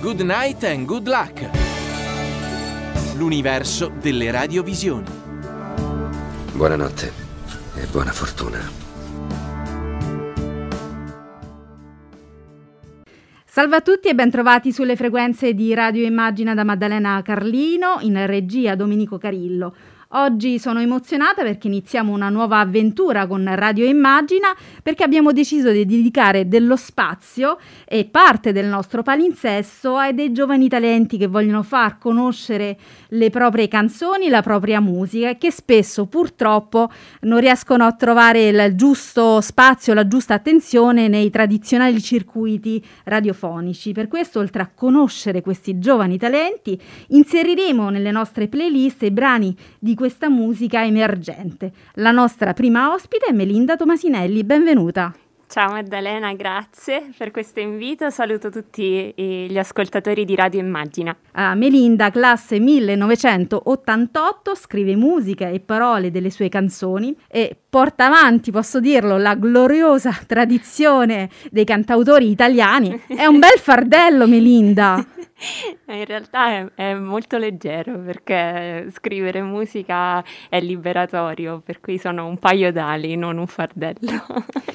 Good night and good luck. L'universo delle radiovisioni. Buonanotte e buona fortuna. Salve a tutti e bentrovati sulle frequenze di Radio Immagina da Maddalena Carlino, in regia Domenico Carillo. Oggi sono emozionata perché iniziamo una nuova avventura con Radio Immagina, perché abbiamo deciso di dedicare dello spazio e parte del nostro palinsesto ai dei giovani talenti che vogliono far conoscere le proprie canzoni, la propria musica, e che spesso purtroppo non riescono a trovare il giusto spazio, la giusta attenzione nei tradizionali circuiti radiofonici. Per questo, oltre a conoscere questi giovani talenti, inseriremo nelle nostre playlist i brani di questa musica emergente. La nostra prima ospite è Melinda Tomasinelli, benvenuta. Ciao Maddalena, grazie per questo invito, saluto tutti gli ascoltatori di Radio Immagina. Melinda, classe 1988, scrive musica e parole delle sue canzoni e porta avanti, posso dirlo, la gloriosa tradizione dei cantautori italiani. È un bel fardello, Melinda! In realtà è molto leggero, perché scrivere musica è liberatorio, per cui sono un paio d'ali, non un fardello.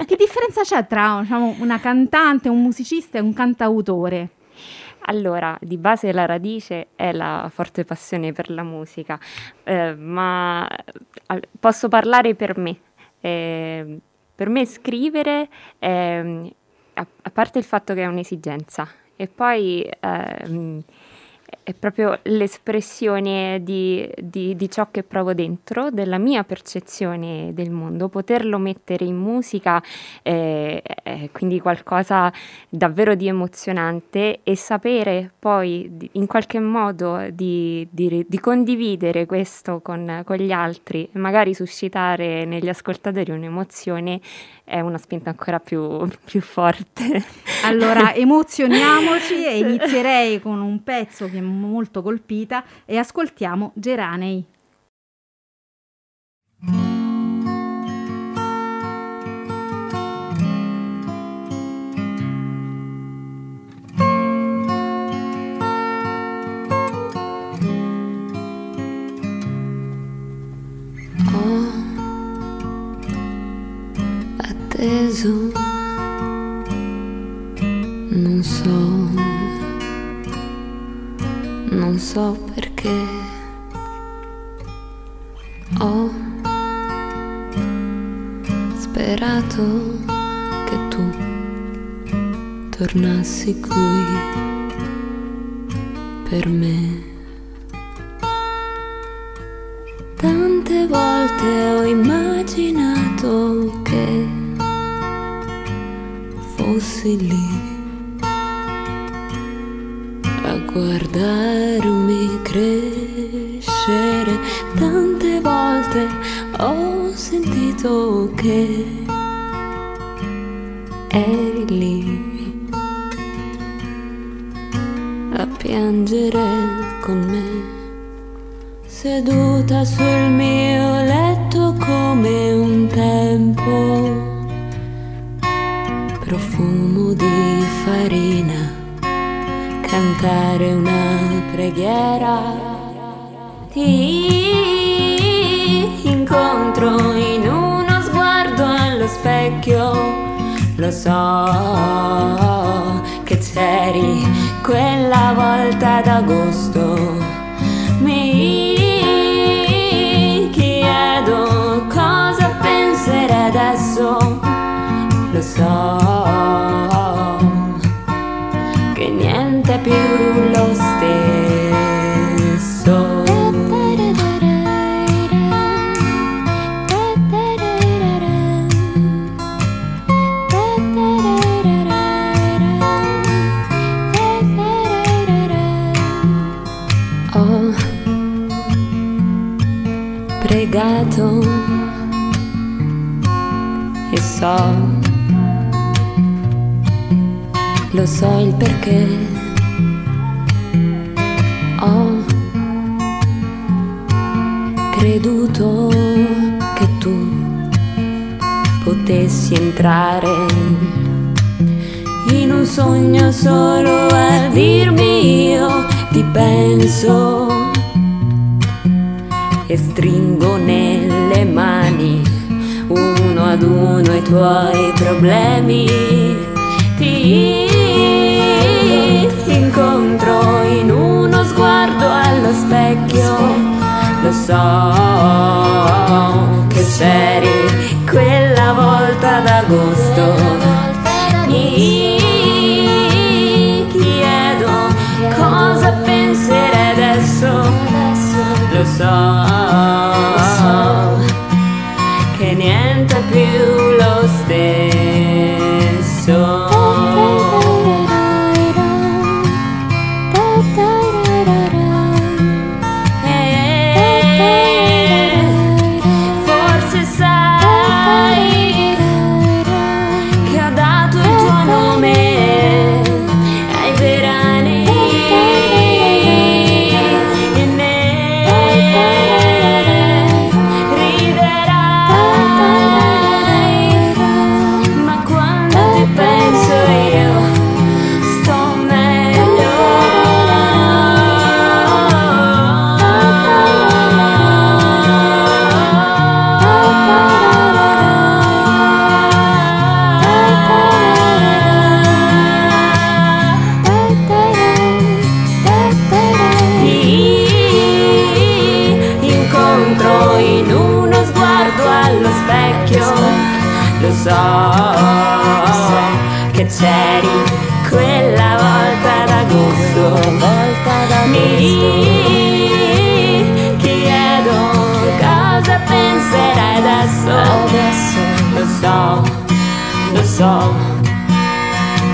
Che differenza c'è tra, diciamo, una cantante, un musicista e un cantautore? Allora, di base la radice è la forte passione per la musica, ma posso parlare per me. Per me scrivere, a parte il fatto che è un'esigenza, e poi è proprio l'espressione di ciò che provo dentro, della mia percezione del mondo. Poterlo mettere in musica è quindi qualcosa davvero di emozionante, e sapere poi in qualche modo di condividere questo con gli altri, magari suscitare negli ascoltatori un'emozione, è una spinta ancora più forte. Allora emozioniamoci e inizierei con un pezzo che mi ha molto colpita e ascoltiamo Geranei. Non so perché ho sperato che tu tornassi qui per me. Tante volte ho immaginato che fossi lì a guardarmi crescere, tante volte ho sentito che eri lì a piangere con me, seduta sul mio letto come un tempo, profumo di farina, cantare una preghiera. Ti incontro in uno sguardo allo specchio, lo so che c'eri quella volta d'agosto. Mi chiedo cosa penserei adesso, lo so che niente è più lo stesso. Ho pregato e lo so il perché, ho creduto che tu potessi entrare in un sogno solo a dirmi ti penso e stringo nelle mani uno ad uno i tuoi problemi. Ti incontro in uno sguardo allo specchio, lo so che c'eri quella volta d'agosto. Mi chiedo cosa penserei adesso, lo so che niente è più lo stesso.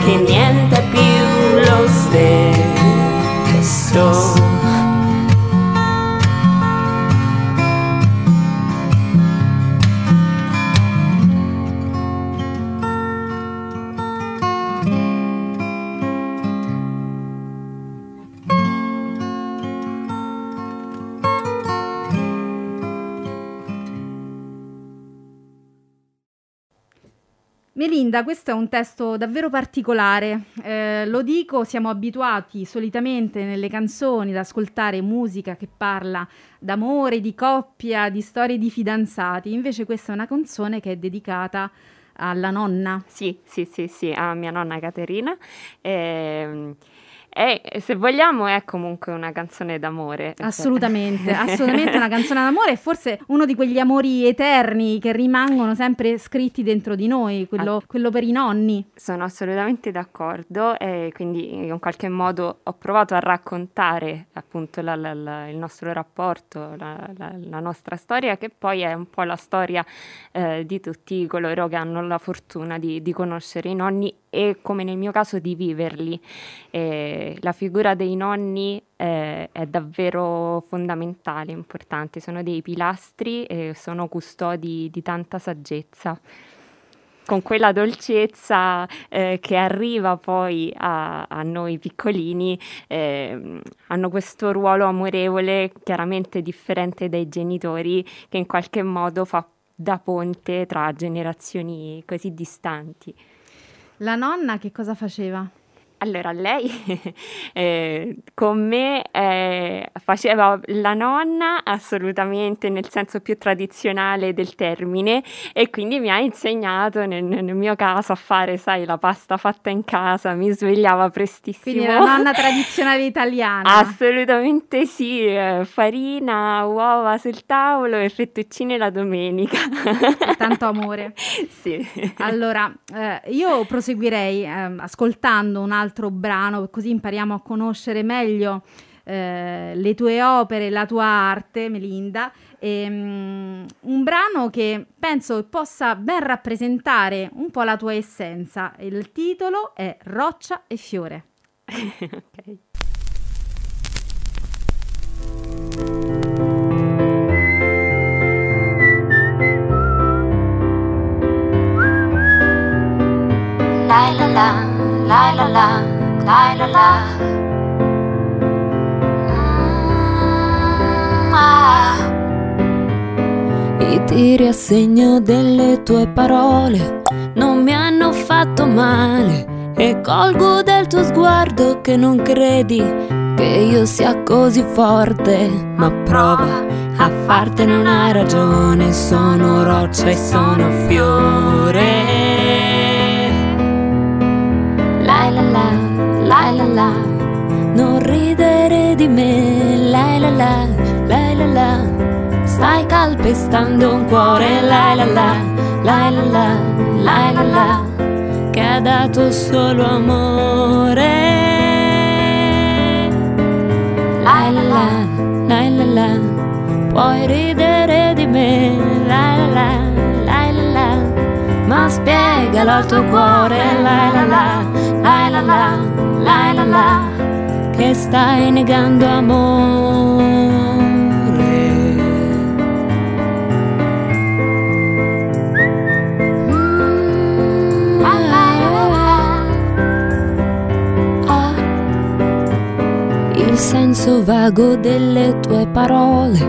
Che niente è più lo stesso. Melinda, questo è un testo davvero particolare, lo dico, siamo abituati solitamente nelle canzoni ad ascoltare musica che parla d'amore, di coppia, di storie di fidanzati, invece questa è una canzone che è dedicata alla nonna. Sì, a mia nonna Caterina. E se vogliamo è comunque una canzone d'amore. Assolutamente una canzone d'amore, è forse uno di quegli amori eterni che rimangono sempre scritti dentro di noi, quello per i nonni. Sono assolutamente d'accordo, e quindi in qualche modo ho provato a raccontare appunto il nostro rapporto, la nostra storia, che poi è un po' la storia di tutti coloro che hanno la fortuna di conoscere i nonni e, come nel mio caso, di viverli. La figura dei nonni è davvero fondamentale, importante, sono dei pilastri e sono custodi di tanta saggezza, con quella dolcezza che arriva poi a noi piccolini. Hanno questo ruolo amorevole, chiaramente differente dai genitori, che in qualche modo fa da ponte tra generazioni così distanti. La nonna che cosa faceva? Allora, lei con me faceva la nonna assolutamente nel senso più tradizionale del termine, e quindi mi ha insegnato nel mio caso a fare, sai, la pasta fatta in casa, mi svegliava prestissimo. Quindi la nonna tradizionale italiana. Assolutamente sì, farina, uova sul tavolo e fettuccine la domenica. Tanto amore. Sì. Allora, io proseguirei ascoltando un altro brano, così impariamo a conoscere meglio le tue opere, la tua arte, Melinda, e, un brano che penso possa ben rappresentare un po' la tua essenza. Il titolo è Roccia e fiore. Ok. La la la la la la, la la la. I tiri a segno delle tue parole non mi hanno fatto male, e colgo del tuo sguardo che non credi che io sia così forte, ma prova a fartene una ragione. Sono roccia e sono fiore. La la la, non ridere di me. La la la, stai calpestando un cuore. La la la, la la la, la la la, che ha dato solo amore. La la la, la la la, puoi ridere di me, la la la, la la la, ma spiegalo al tuo cuore, la la la, la la la, la la la, che stai negando amore. Il senso vago delle tue parole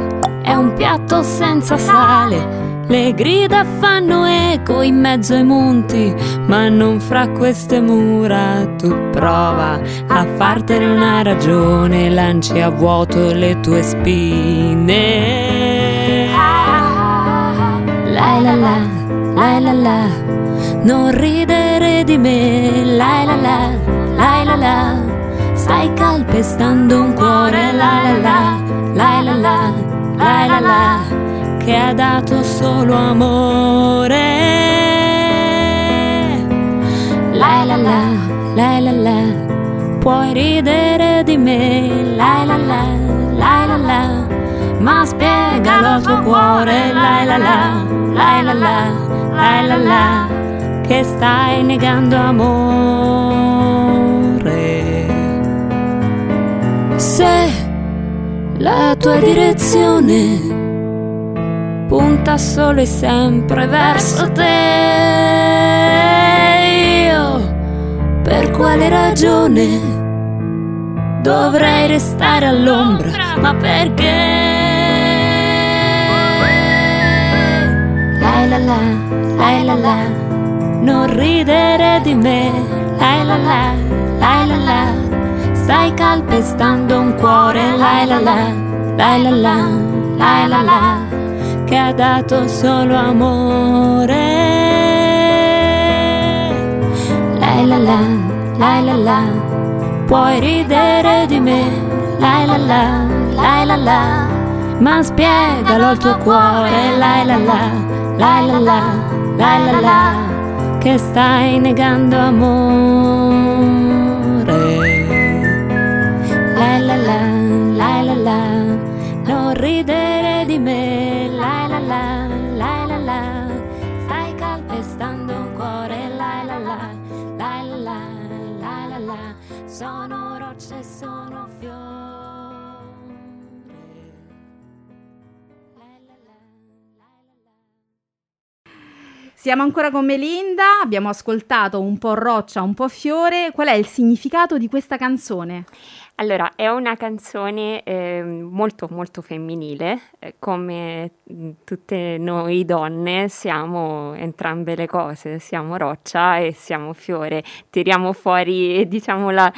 è un piatto senza sale. Le grida fanno eco in mezzo ai monti, ma non fra queste mura. Tu prova a fartene una ragione, lanci a vuoto le tue spine. La la la, la la la, non ridere di me. La la la, la la la, stai calpestando un cuore, la la la, la la la, la la la, che ha dato solo amore. La la la, la la la, puoi ridere di me, la la la, la la la, ma spiegalo al tuo cuore, la la la, la la la, la la la, che stai negando amore. Se la tua direzione punta solo e sempre verso te, io per quale ragione dovrei restare all'ombra? Ma perché? La la la, non ridere di me, la la la, la la, stai calpestando un cuore, la la la, la la la, la la la, che ha dato solo amore. La la la, la la la, puoi ridere di me, la la la, la la la, ma spiegalo al tuo cuore, la la la, la la la, la la la, che stai negando amore. La la la, la la, non ridere di me, la la la, la la la, stai calpestando un cuore, la la la, la la la, la la la, sono roccia e sono fiore. Siamo ancora con Melinda, abbiamo ascoltato un po' roccia, un po' fiore. Qual è il significato di questa canzone? Allora, è una canzone molto molto femminile, come tutte noi donne siamo entrambe le cose, siamo roccia e siamo fiore, tiriamo fuori diciamo la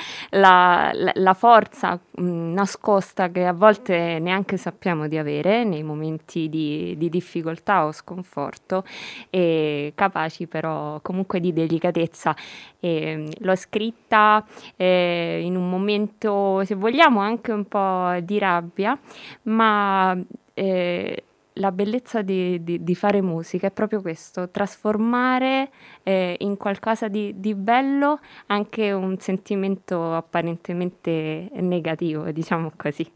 forza nascosta che a volte neanche sappiamo di avere nei momenti di difficoltà o sconforto, e capaci però comunque di delicatezza. L'ho scritta in un momento, se vogliamo, anche un po' di rabbia, ma la bellezza di fare musica è proprio questo, trasformare in qualcosa di bello anche un sentimento apparentemente negativo, diciamo così.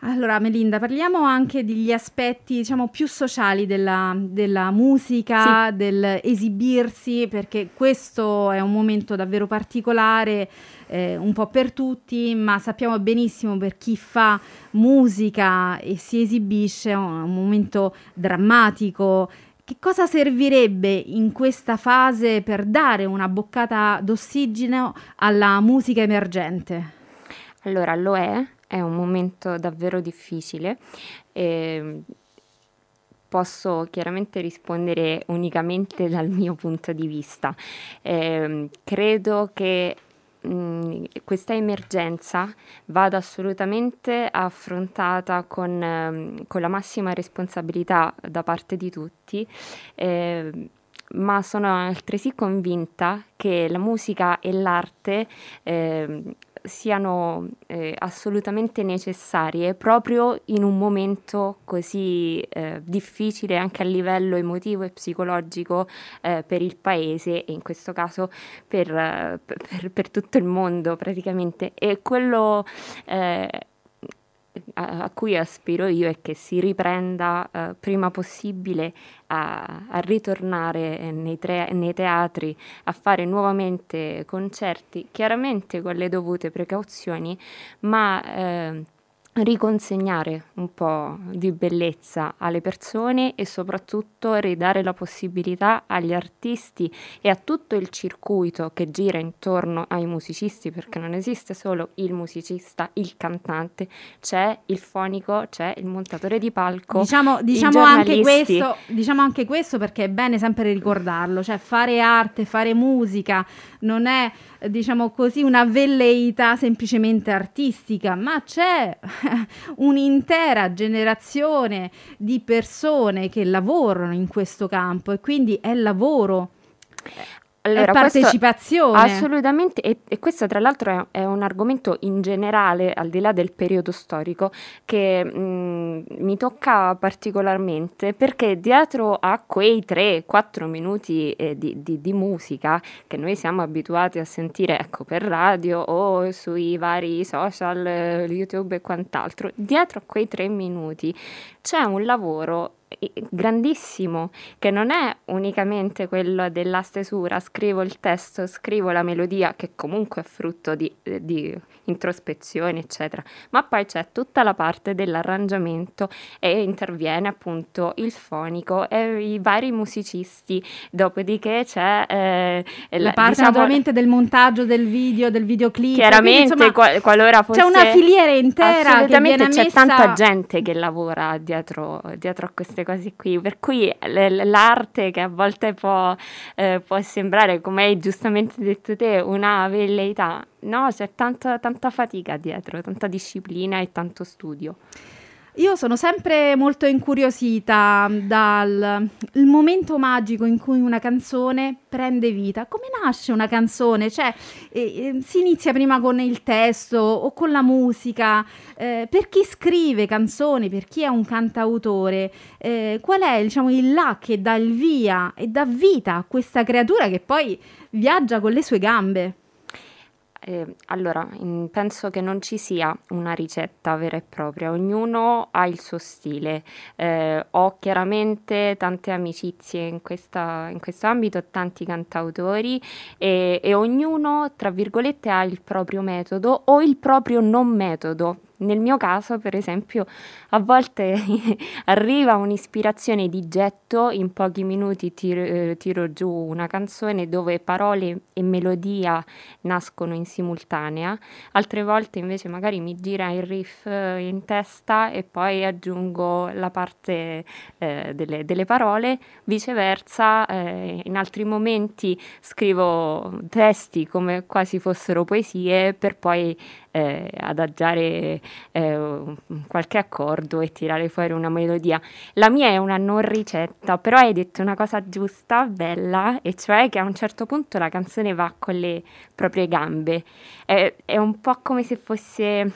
Allora Melinda, parliamo anche degli aspetti diciamo più sociali della musica, sì, del esibirsi, perché questo è un momento davvero particolare, un po' per tutti, ma sappiamo benissimo per chi fa musica e si esibisce è un momento drammatico. Che cosa servirebbe in questa fase per dare una boccata d'ossigeno alla musica emergente? Allora, lo è un momento davvero difficile, posso chiaramente rispondere unicamente dal mio punto di vista. Credo che questa emergenza vada assolutamente affrontata con la massima responsabilità da parte di tutti, ma sono altresì convinta che la musica e l'arte siano assolutamente necessarie proprio in un momento così difficile anche a livello emotivo e psicologico per il paese e in questo caso per tutto il mondo praticamente. E quello a cui aspiro io è che si riprenda prima possibile a ritornare nei teatri, a fare nuovamente concerti, chiaramente con le dovute precauzioni, ma riconsegnare un po' di bellezza alle persone e soprattutto ridare la possibilità agli artisti e a tutto il circuito che gira intorno ai musicisti, perché non esiste solo il musicista, il cantante, c'è il fonico, c'è il montatore di palco, diciamo anche questo perché è bene sempre ricordarlo, cioè fare arte, fare musica non è, diciamo così, una velleità semplicemente artistica, ma c'è un'intera generazione di persone che lavorano in questo campo e quindi è lavoro, allora, è partecipazione. Assolutamente, e questo tra l'altro è un argomento in generale, al di là del periodo storico, che mi tocca particolarmente, perché dietro a quei 3-4 minuti di musica che noi siamo abituati a sentire, ecco, per radio o sui vari social, YouTube e quant'altro, dietro a quei 3 minuti c'è un lavoro grandissimo, che non è unicamente quello della stesura, scrivo il testo, scrivo la melodia, che comunque è frutto di introspezione eccetera, ma poi c'è tutta la parte dell'arrangiamento e interviene appunto il fonico e i vari musicisti, dopodiché c'è la parte, diciamo, naturalmente del montaggio del video, del videoclip, chiaramente, quindi, insomma, qualora fosse, c'è una filiera intera, assolutamente, che viene messa... c'è tanta gente che lavora dietro a queste cose qui, per cui l'arte, che a volte può sembrare, come hai giustamente detto te, una velleità, no, c'è tanta fatica dietro, tanta disciplina e tanto studio. Io sono sempre molto incuriosita dal il momento magico in cui una canzone prende vita. Come nasce una canzone? Cioè, si inizia prima con il testo o con la musica? Per chi scrive canzoni, per chi è un cantautore, qual è, diciamo, il là che dà il via e dà vita a questa creatura che poi viaggia con le sue gambe? Allora, penso che non ci sia una ricetta vera e propria, ognuno ha il suo stile, ho chiaramente tante amicizie in questo ambito, tanti cantautori e ognuno, tra virgolette, ha il proprio metodo o il proprio non metodo. Nel mio caso, per esempio, a volte arriva un'ispirazione di getto, in pochi minuti tiro giù una canzone dove parole e melodia nascono in simultanea, altre volte invece magari mi gira il riff in testa e poi aggiungo la parte delle parole, viceversa, in altri momenti scrivo testi come quasi fossero poesie per poi adagiare qualche accordo e tirare fuori una melodia. La mia è una non ricetta, però hai detto una cosa giusta, bella, e cioè che a un certo punto la canzone va con le proprie gambe. È un po' come se fosse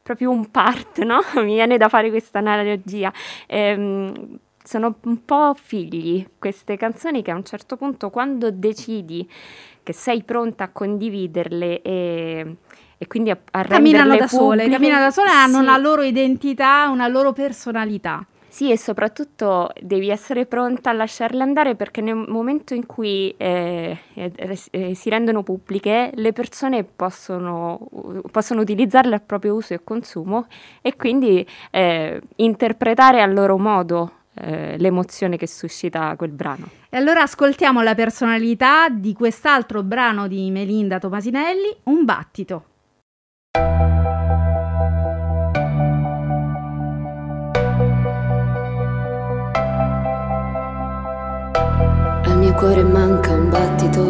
proprio un part, no? Mi viene da fare questa analogia. Sono un po' figli queste canzoni che a un certo punto, quando decidi che sei pronta a condividerle e quindi a renderle pubbliche, camminano da sole, sì. Hanno una loro identità, una loro personalità. Sì, e soprattutto devi essere pronta a lasciarle andare, perché nel momento in cui si rendono pubbliche, le persone possono utilizzarle a proprio uso e consumo e quindi interpretare a loro modo l'emozione che suscita quel brano. E allora ascoltiamo la personalità di quest'altro brano di Melinda Tomasinelli, Un battito. Al mio cuore manca un battito,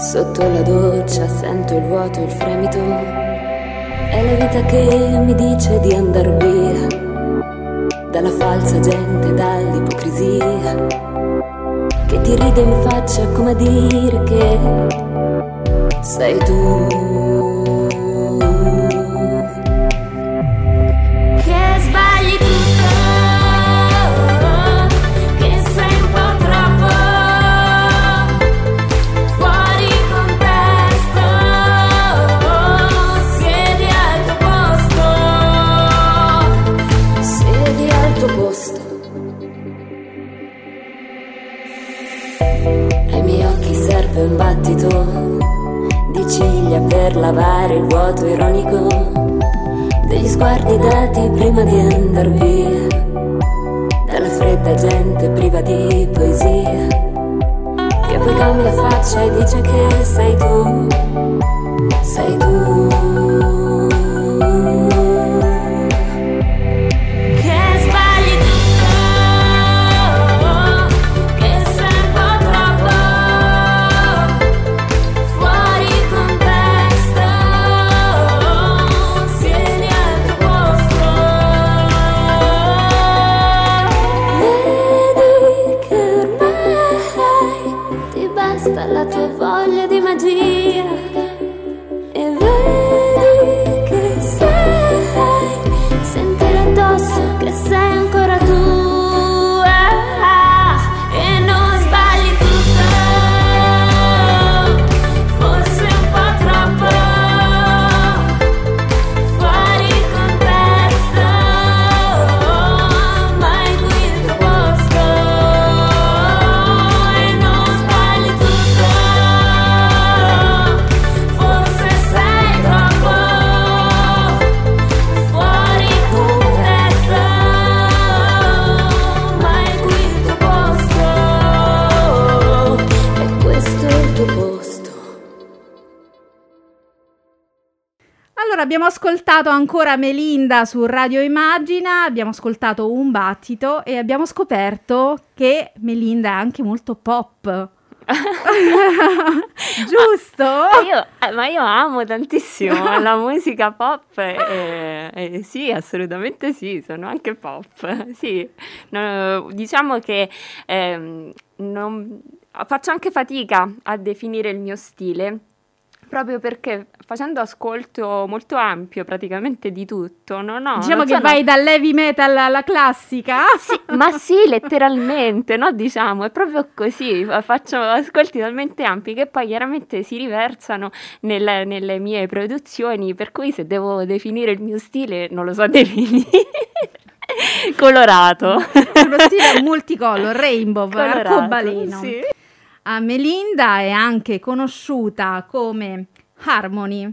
Sotto la doccia sento il vuoto e il fremito. È la vita che mi dice di andar via dalla falsa gente, dall'ipocrisia, che ti ride in faccia come a dire che sei tu. Un battito di ciglia per lavare il vuoto ironico degli sguardi dati prima di andar via dalla fredda gente priva di poesia, che poi cambia faccia e dice che sei tu, sei tu. Abbiamo ascoltato ancora Melinda su Radio Immagina, abbiamo ascoltato Un battito e abbiamo scoperto che Melinda è anche molto pop. Giusto? Ma io amo tantissimo la musica pop, sì, assolutamente sì, sono anche pop, sì. No, diciamo che non, faccio anche fatica a definire il mio stile, proprio perché facendo ascolto molto ampio praticamente di tutto, vai dall'heavy metal alla classica. Sì, ma sì, letteralmente, no? Diciamo, è proprio così, faccio ascolti talmente ampi che poi chiaramente si riversano nelle mie produzioni, per cui se devo definire il mio stile non lo so definire. Colorato. Uno stile multicolor, rainbow, colorato, arcobaleno. Sì. A Melinda è anche conosciuta come Harmony,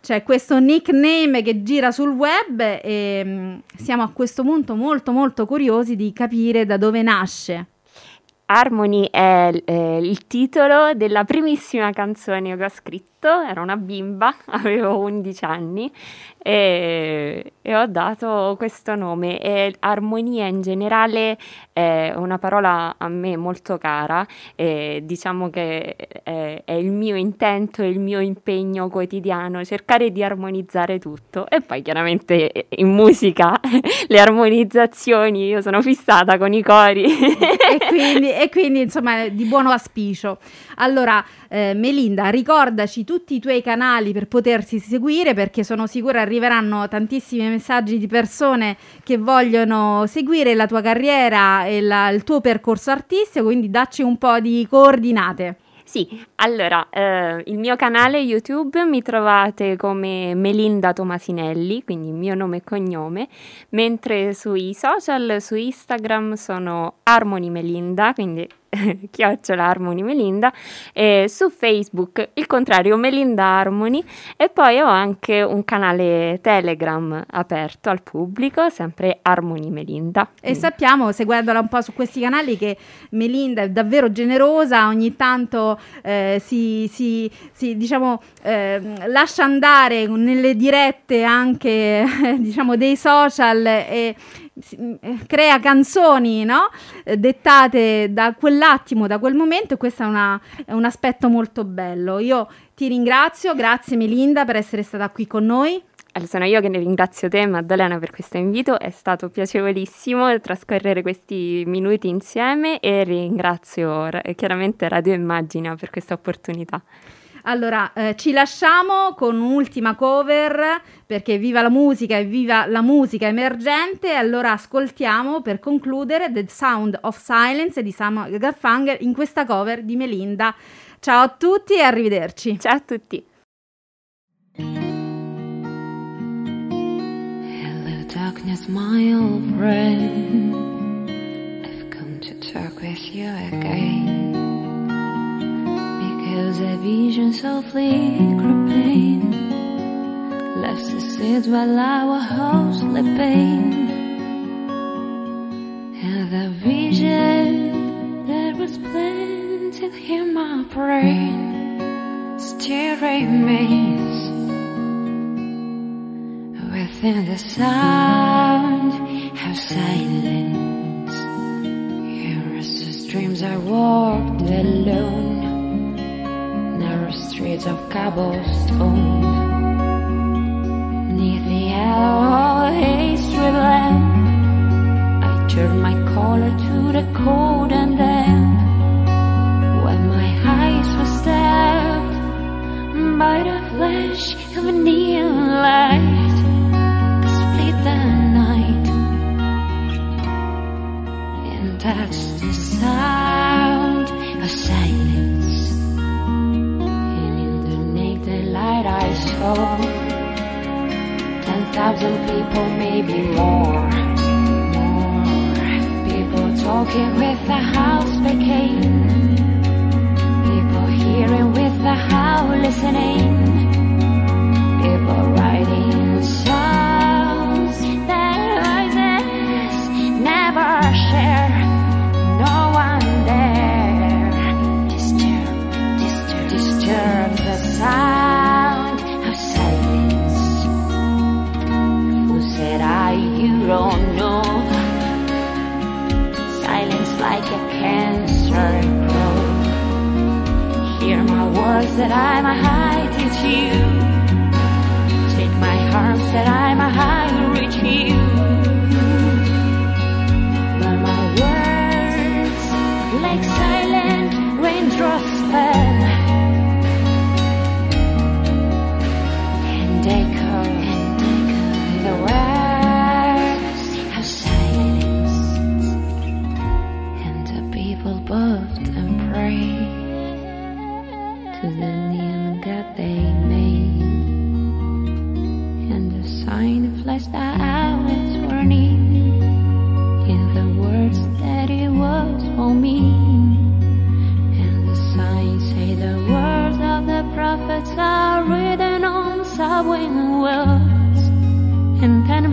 cioè questo nickname che gira sul web, e siamo a questo punto molto molto curiosi di capire da dove nasce. Harmony è il titolo della primissima canzone che ho scritto, ero una bimba, avevo 11 anni e ho dato questo nome. E armonia in generale è una parola a me molto cara, diciamo che è il mio intento e il mio impegno quotidiano, cercare di armonizzare tutto, e poi chiaramente in musica le armonizzazioni, io sono fissata con i cori. E quindi insomma di buon auspicio. Allora Melinda, ricordaci tutti i tuoi canali per potersi seguire, perché sono sicura arriveranno tantissimi messaggi di persone che vogliono seguire la tua carriera e il tuo percorso artistico, quindi dacci un po' di coordinate. Sì, allora, il mio canale YouTube mi trovate come Melinda Tomasinelli, quindi il mio nome e cognome, mentre sui social, su Instagram sono Harmony Melinda, quindi @ Harmony Melinda, su Facebook il contrario, Melinda Harmony, e poi ho anche un canale Telegram aperto al pubblico, sempre Harmony Melinda. E sappiamo, seguendola un po' su questi canali, che Melinda è davvero generosa, ogni tanto lascia andare nelle dirette anche diciamo dei social, e crea canzoni, no? Dettate da quell'attimo, da quel momento, e questo è un aspetto molto bello. Io ti ringrazio, grazie Melinda per essere stata qui con noi. Allora, sono io che ne ringrazio te, Maddalena, per questo invito, è stato piacevolissimo trascorrere questi minuti insieme e ringrazio chiaramente Radio Immagina per questa opportunità. Allora, ci lasciamo con un'ultima cover, perché viva la musica e viva la musica emergente. Allora ascoltiamo, per concludere, The Sound of Silence di Simon Garfunkel in questa cover di Melinda. Ciao a tutti e arrivederci. Ciao a tutti. Hello darkness, my old friend, I've come to talk with you again. Because a vision softly creeping left the seeds while I was half sleeping. And the vision that was planted in my brain still remains within the sound of silence. Here are the dreams I walked alone, narrow streets of cobblestone. Neath the yellow street lamp, I turned my collar to the cold and damp. When my eyes were stabbed by the flash of a neon light, I split the night, and that's the sound of silence. Night I saw 10,000 people, maybe more people talking with the house became people hearing with the howl listening, people writing songs that voices never share. No one there disturb the sound. You don't know, silence like a cancer grows. Hear my words that I might hide it you, take my arms that I might hide reach you. But my words like silent raindrops fell, and they come in the way. Loved and prayed to the neon god they made, and the sign flashed out its warning in the words that it was for me, and the sign said the words of the prophets are written on subway walls, and then